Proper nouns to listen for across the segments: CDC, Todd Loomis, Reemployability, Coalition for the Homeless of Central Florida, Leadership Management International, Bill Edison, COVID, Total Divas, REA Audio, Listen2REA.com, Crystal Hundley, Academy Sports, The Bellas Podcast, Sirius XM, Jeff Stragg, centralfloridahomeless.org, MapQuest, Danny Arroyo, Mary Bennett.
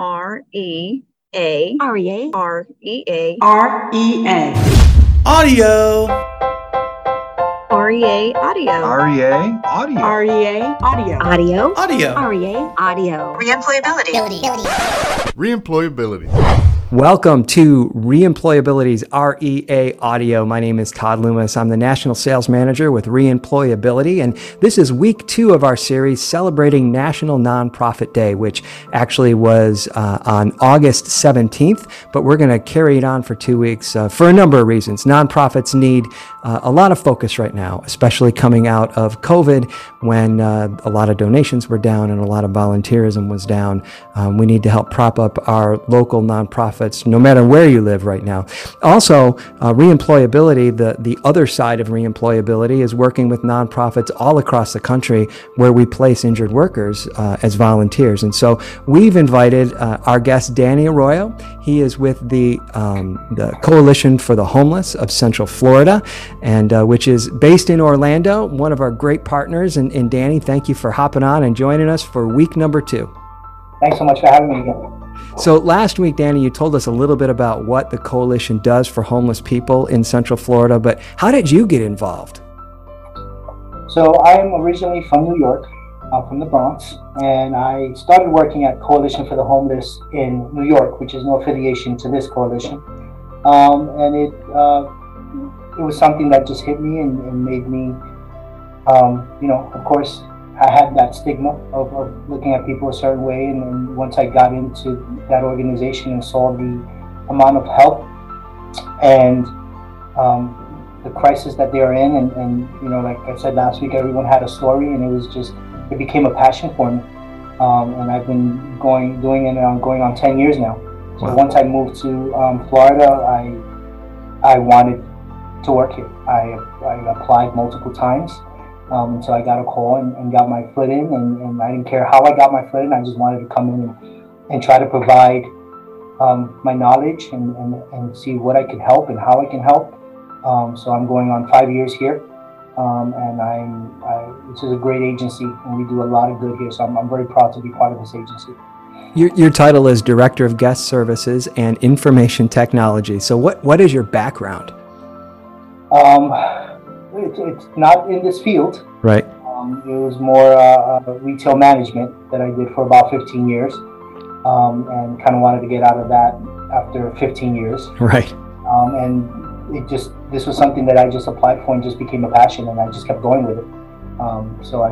REA Audio. Reemployability. Welcome to Reemployability's REA Audio. My name is Todd Loomis. I'm the National Sales Manager with Reemployability, and this is week 2 of our series celebrating National Nonprofit Day, which actually was on August 17th, but we're going to carry it on for 2 weeks for a number of reasons. Nonprofits need a lot of focus right now, especially coming out of COVID when a lot of donations were down and a lot of volunteerism was down. We need to help prop up our local nonprofit, no matter where you live right now. Also, Reemployability, the other side of Reemployability, is working with nonprofits all across the country where we place injured workers as volunteers. And so we've invited our guest, Danny Arroyo. He is with the Coalition for the Homeless of Central Florida, and which is based in Orlando, one of our great partners. And Danny, thank you for hopping on and joining us for week number 2. Thanks so much for having me again. So last week, Danny, you told us a little bit about what the Coalition does for homeless people in Central Florida, but how did you get involved? So I'm originally from New York. I'm from the Bronx, and I started working at Coalition for the Homeless in New York, which is no affiliation to this coalition. And it was something that just hit me and made me, of course, I had that stigma of looking at people a certain way, and once I got into that organization and saw the amount of help and the crisis that they are in, and like I said last week, everyone had a story, and it became a passion for me, and I've been going on 10 years now. So wow. Once I moved to Florida, I wanted to work here. I applied multiple times. So I got a call and got my foot in, and I didn't care how I got my foot in. I just wanted to come in and try to provide my knowledge and see what I can help and how I can help. So I'm going on 5 years here, and this is a great agency, and we do a lot of good here. So I'm very proud to be part of this agency. Your title is Director of Guest Services and Information Technology. So what is your background? It's not in this field. Right. It was more retail management that I did for about 15 years, and kind of wanted to get out of that after 15 years. Right. And this was something that I just applied for and just became a passion, and I just kept going with it. So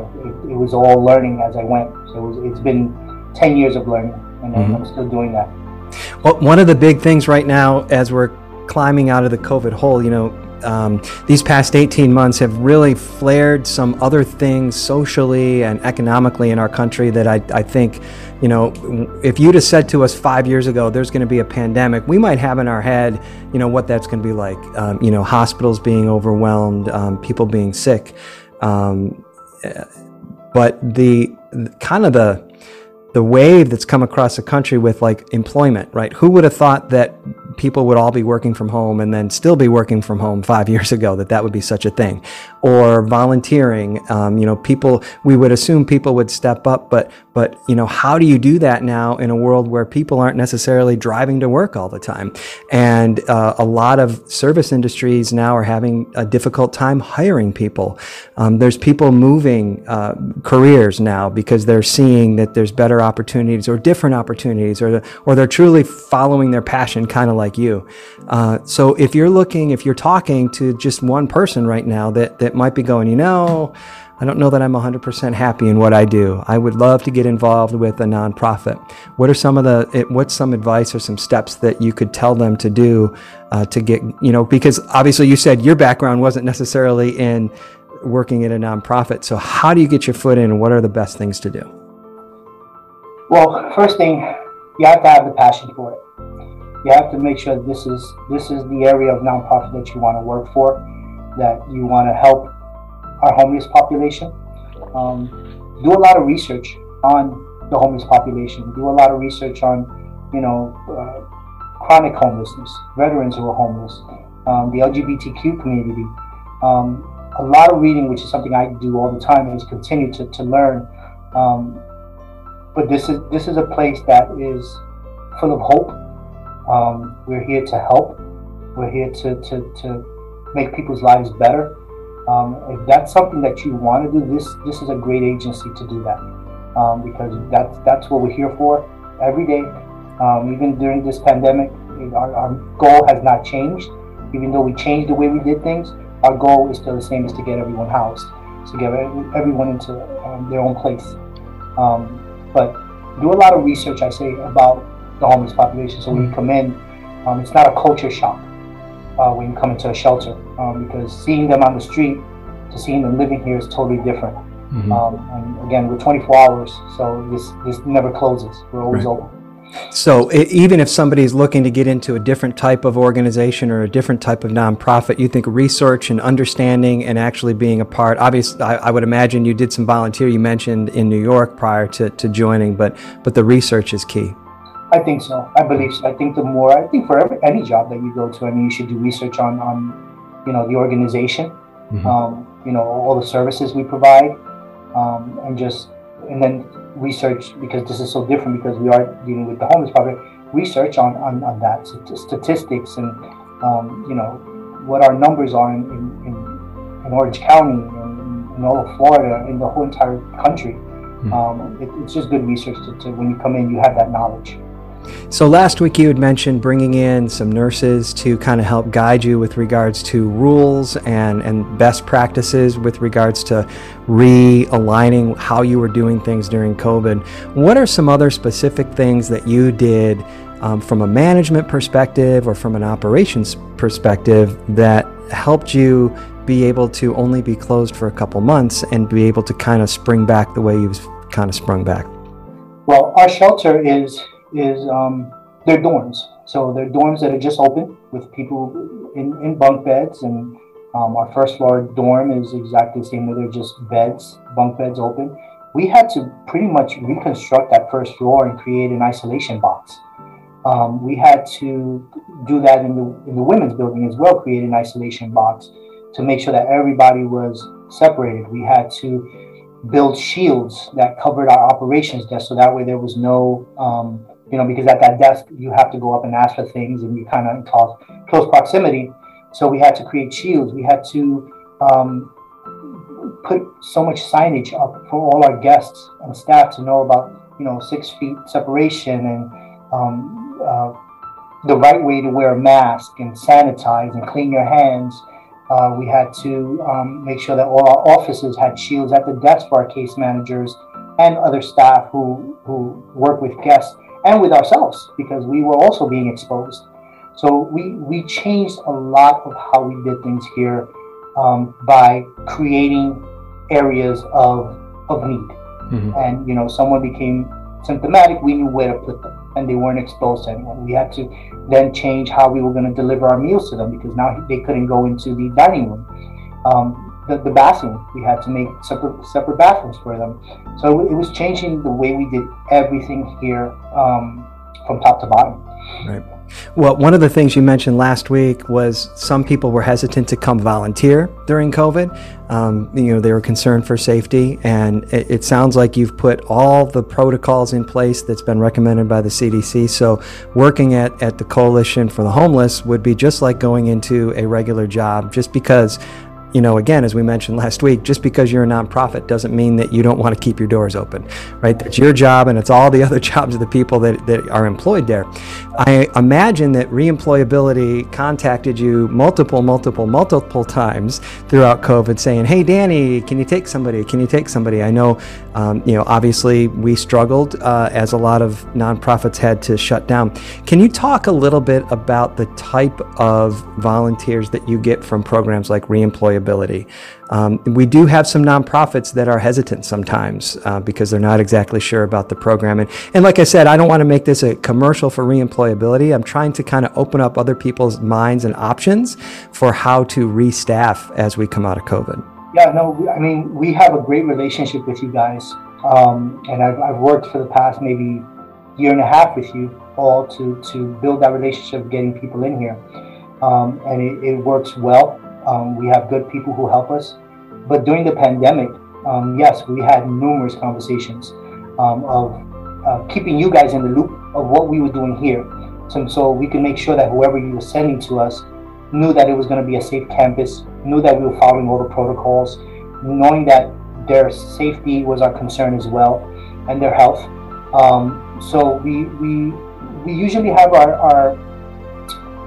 it was all learning as I went. So it's been 10 years of learning, and I'm still doing that. Well, one of the big things right now, as we're climbing out of the COVID hole, these past 18 months have really flared some other things socially and economically in our country that I think, if you'd have said to us 5 years ago, there's going to be a pandemic, we might have in our head, what that's going to be like, hospitals being overwhelmed, people being sick. But the wave that's come across the country with employment, right? Who would have thought that people would all be working from home and then still be working from home 5 years ago, that would be such a thing? Or volunteering, we would assume people would step up, but how do you do that now in a world where people aren't necessarily driving to work all the time? And a lot of service industries now are having a difficult time hiring people. There's people moving careers now because they're seeing that there's better opportunities or different opportunities, or they're truly following their passion, kind of like you. So if you're talking to just one person right now that might be going, I don't know that I'm 100% happy in what I do. I would love to get involved with a nonprofit. What's some advice or some steps that you could tell them to do to get, because obviously you said your background wasn't necessarily in working at a nonprofit. So how do you get your foot in, and what are the best things to do? Well, first thing, you have to have the passion for it. You have to make sure this is the area of nonprofit that you want to work for, that you want to help our homeless population. Do a lot of research on the homeless population. Do a lot of research on, chronic homelessness, veterans who are homeless, the LGBTQ community. A lot of reading, which is something I do all the time, is continue to learn. But this is a place that is full of hope. We're here to help. We're here to make people's lives better. If that's something that you want to do, this is a great agency to do that, because that's what we're here for every day. Even during this pandemic, our goal has not changed. Even though we changed the way we did things, our goal is still the same: is to get everyone housed, to get everyone into their own place. But do a lot of research, I say, about the homeless population. So when you come in, it's not a culture shock when you come into a shelter, because seeing them on the street to seeing them living here is totally different. Mm-hmm. And again, we're 24 hours, so this never closes. We're always open. So even if somebody's looking to get into a different type of organization or a different type of nonprofit, you think research and understanding and actually being a part. Obviously, I would imagine you did some volunteer, you mentioned, in New York prior to joining, but the research is key. I think so. I believe so. I think for any job that you go to, I mean, you should do research on the organization, mm-hmm. All the services we provide, and then research, because this is so different, because we are dealing with the homeless population. Research on that, so statistics, and what our numbers are in Orange County, in all of Florida, in the whole entire country. Mm-hmm. It's just good research to when you come in, you have that knowledge. So last week you had mentioned bringing in some nurses to kind of help guide you with regards to rules and best practices with regards to realigning how you were doing things during COVID. What are some other specific things that you did from a management perspective or from an operations perspective that helped you be able to only be closed for a couple months and be able to kind of spring back the way you've kind of sprung back? Well, our shelter is their dorms. So they're dorms that are just open with people in bunk beds, and our first floor dorm is exactly the same. They're just beds, bunk beds open. We had to pretty much reconstruct that first floor and create an isolation box. We had to do that in the women's building as well, create an isolation box to make sure that everybody was separated. We had to build shields that covered our operations desk, so that way there was no because at that desk, you have to go up and ask for things, and you kind of in close proximity. So we had to create shields. We had to put so much signage up for all our guests and staff to know about, 6 feet separation, and the right way to wear a mask, and sanitize and clean your hands. We had to make sure that all our offices had shields at the desk for our case managers and other staff who work with guests. And with ourselves, because we were also being exposed. So we changed a lot of how we did things here by creating areas of need. Mm-hmm. And someone became symptomatic, we knew where to put them, and they weren't exposed to anyone. We had to then change how we were going to deliver our meals to them, because now they couldn't go into the dining room. The bathroom, we had to make separate bathrooms for them. So it was changing the way we did everything here from top to bottom. Right. Well, one of the things you mentioned last week was some people were hesitant to come volunteer during COVID. They were concerned for safety, and it sounds like you've put all the protocols in place that's been recommended by the CDC. So working at the Coalition for the Homeless would be just like going into a regular job, just because again, as we mentioned last week, just because you're a nonprofit doesn't mean that you don't want to keep your doors open, right? That's your job, and it's all the other jobs of the people that are employed there. I imagine that Reemployability contacted you multiple times throughout COVID saying, hey, Danny, can you take somebody? I know, obviously we struggled as a lot of nonprofits had to shut down. Can you talk a little bit about the type of volunteers that you get from programs like Reemployability? We do have some nonprofits that are hesitant sometimes because they're not exactly sure about the program. And like I said, I don't want to make this a commercial for Reemployability. I'm trying to kind of open up other people's minds and options for how to restaff as we come out of COVID. Yeah, no, I mean, we have a great relationship with you guys. And I've worked for the past maybe year and a half with you all to build that relationship of getting people in here. And it works well. We have good people who help us. But during the pandemic, yes, we had numerous conversations of keeping you guys in the loop of what we were doing here. So we can make sure that whoever you were sending to us knew that it was going to be a safe campus, knew that we were following all the protocols, knowing that their safety was our concern as well, and their health. So we usually have our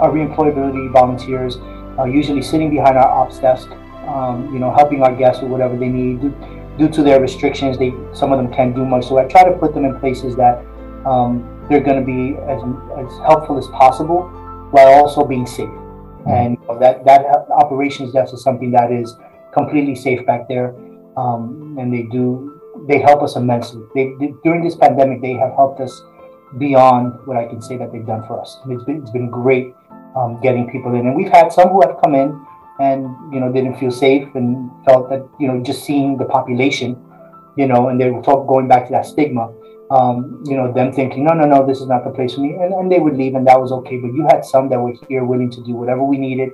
reemployability volunteers usually sitting behind our ops desk, helping our guests with whatever they need. Due to their restrictions, some of them can't do much. So I try to put them in places that they're going to be as helpful as possible, while also being safe. And that operations desk is something that is completely safe back there, and they help us immensely. During this pandemic, they have helped us beyond what I can say that they've done for us. It's been great getting people in, and we've had some who have come in and didn't feel safe and felt that just seeing the population, and they were going back to that stigma, them thinking no, this is not the place for me, and they would leave, and that was okay. But you had some that were here willing to do whatever we needed.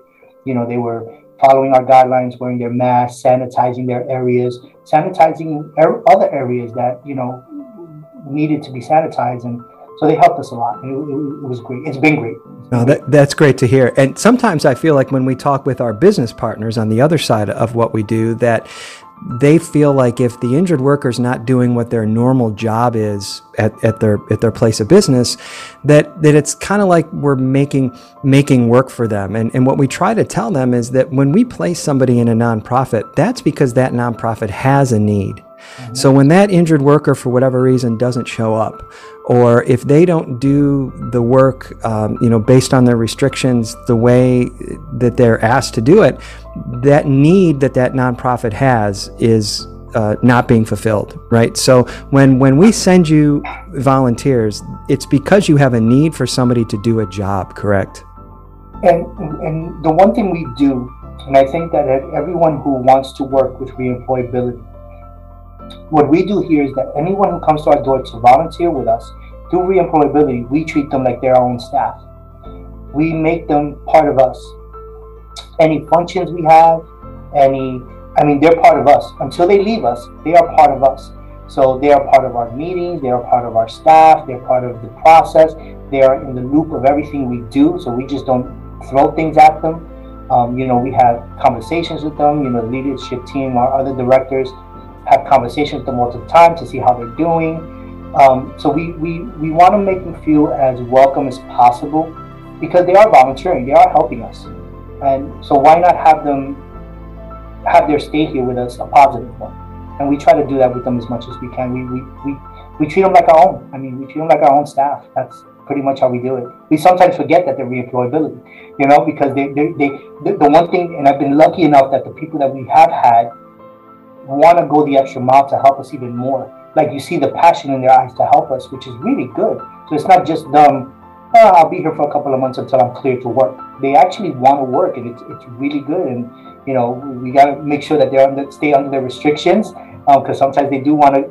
They were following our guidelines, wearing their masks, sanitizing their areas, sanitizing other areas that needed to be sanitized, and so they helped us a lot, and it was great. It's been great. No, that's great to hear. And sometimes I feel like when we talk with our business partners on the other side of what we do, that they feel like if the injured worker's not doing what their normal job is at their place of business, that it's kind of like we're making work for them. And what we try to tell them is that when we place somebody in a nonprofit, that's because that nonprofit has a need. Mm-hmm. So when that injured worker, for whatever reason, doesn't show up, or if they don't do the work, based on their restrictions, the way that they're asked to do it, that need that nonprofit has is not being fulfilled, right? So when we send you volunteers, it's because you have a need for somebody to do a job, correct? And the one thing we do, and I think that everyone who wants to work with reemployability, what we do here is that anyone who comes to our door to volunteer with us through reemployability, we treat them like they're our own staff. We make them part of us. Any functions we have, they're part of us. Until they leave us, they are part of us. So they are part of our meetings, they are part of our staff, they're part of the process, they are in the loop of everything we do, so we just don't throw things at them. We have conversations with them, the leadership team, our other directors, have conversations with them all the time to see how they're doing. So we want to make them feel as welcome as possible, because they are volunteering, they are helping us. And so why not have them have their stay here with us a positive one? And we try to do that with them as much as we can. We treat them like our own. We treat them like our own staff. That's pretty much how we do it. We sometimes forget that they're reemployability, because they the one thing, and I've been lucky enough that the people that we have had want to go the extra mile to help us even more. Like, you see the passion in their eyes to help us, which is really good. So it's not just them, I'll be here for a couple of months until I'm cleared to work. They actually want to work, and it's really good. And we got to make sure that they stay under their restrictions, because sometimes they do want to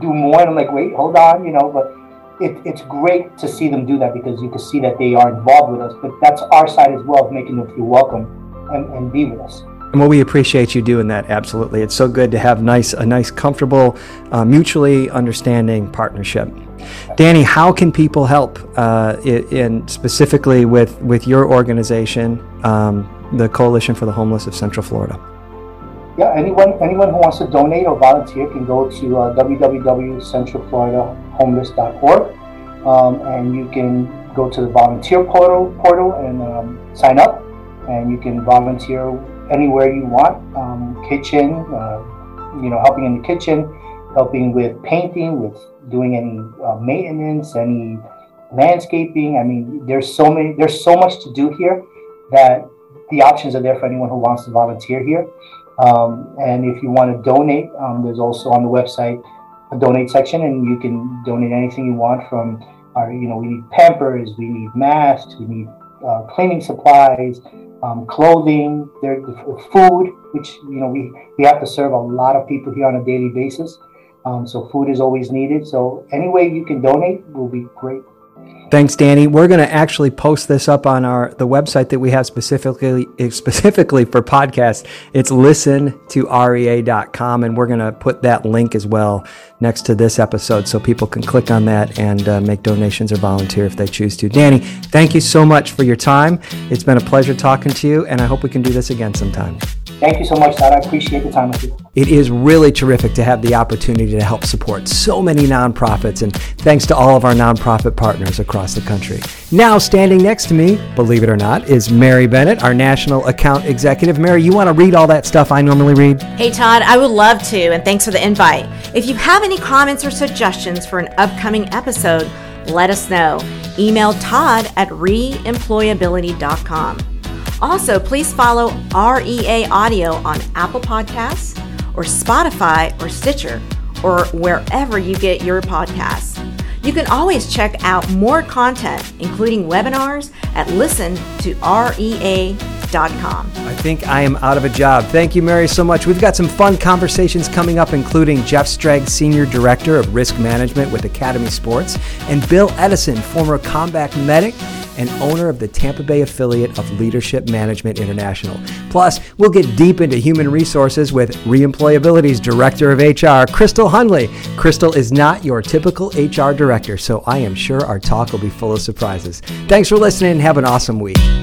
do more, and I'm like, wait, hold on, but it's great to see them do that, because you can see that they are involved with us. But that's our side as well, of making them feel welcome and be with us. And well, we appreciate you doing that, absolutely. It's so good to have a nice, comfortable, mutually understanding partnership. Danny, how can people help in specifically with your organization, the Coalition for the Homeless of Central Florida? Yeah, anyone who wants to donate or volunteer can go to www.centralfloridahomeless.org, and you can go to the volunteer portal and sign up, and you can volunteer anywhere you want, kitchen, helping in the kitchen, helping with painting, with doing any maintenance, any landscaping. There's so much to do here that the options are there for anyone who wants to volunteer here. And if you want to donate, there's also on the website a donate section, and you can donate anything you want. From our, we need Pampers, we need masks, we need cleaning supplies, clothing, food, which we have to serve a lot of people here on a daily basis, so food is always needed. So any way you can donate will be great. Thanks, Danny. We're going to actually post this up on the website that we have specifically for podcasts. It's Listen2REA.com, and we're going to put that link as well next to this episode so people can click on that and make donations or volunteer if they choose to. Danny, thank you so much for your time. It's been a pleasure talking to you, and I hope we can do this again sometime. Thank you so much, Todd. I appreciate the time with you. It is really terrific to have the opportunity to help support so many nonprofits, and thanks to all of our nonprofit partners across the country. Now, standing next to me, believe it or not, is Mary Bennett, our National Account Executive. Mary, you want to read all that stuff I normally read? Hey, Todd, I would love to, and thanks for the invite. If you have any comments or suggestions for an upcoming episode, let us know. Email Todd at Reemployability.com. Also, please follow REA Audio on Apple Podcasts or Spotify or Stitcher or wherever you get your podcasts. You can always check out more content, including webinars, at Listen2REA.com. I think I am out of a job. Thank you, Mary, so much. We've got some fun conversations coming up, including Jeff Stragg, Senior Director of Risk Management with Academy Sports, and Bill Edison, former combat medic and owner of the Tampa Bay affiliate of Leadership Management International. Plus, we'll get deep into human resources with Reemployability's Director of HR, Crystal Hundley. Crystal is not your typical HR director, so I am sure our talk will be full of surprises. Thanks for listening and have an awesome week.